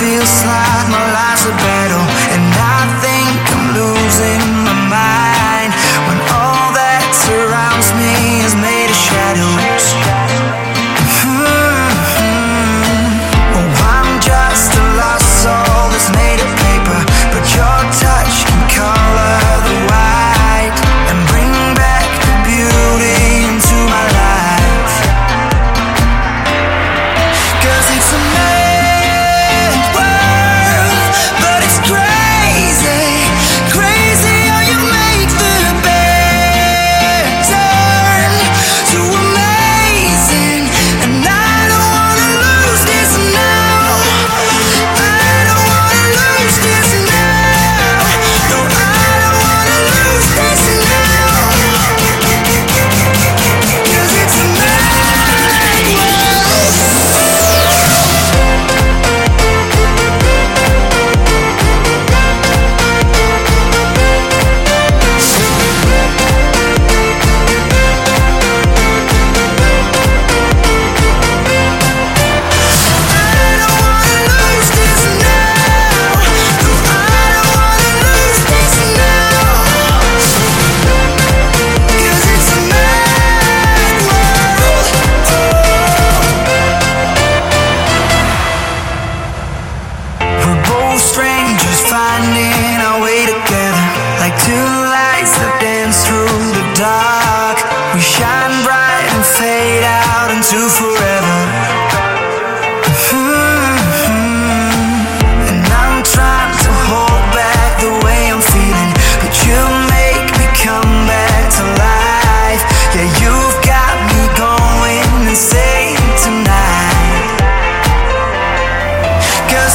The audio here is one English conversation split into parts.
feels like my life's a battle, and I think I'm losing my mind when all that surrounds me is made of shadows. Oh, I'm just a lost soul that's made of paper, but your touch can color the white and bring back the beauty into my life. 'Cause it's a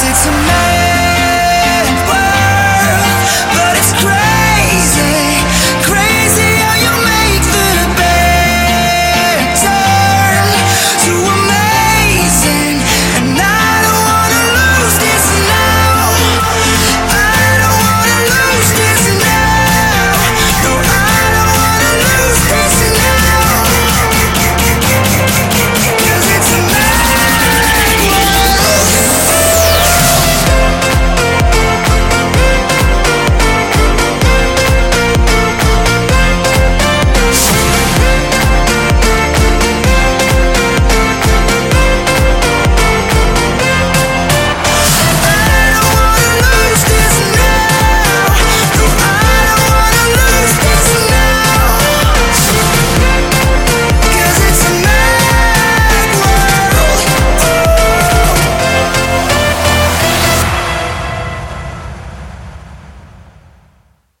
it's amazing.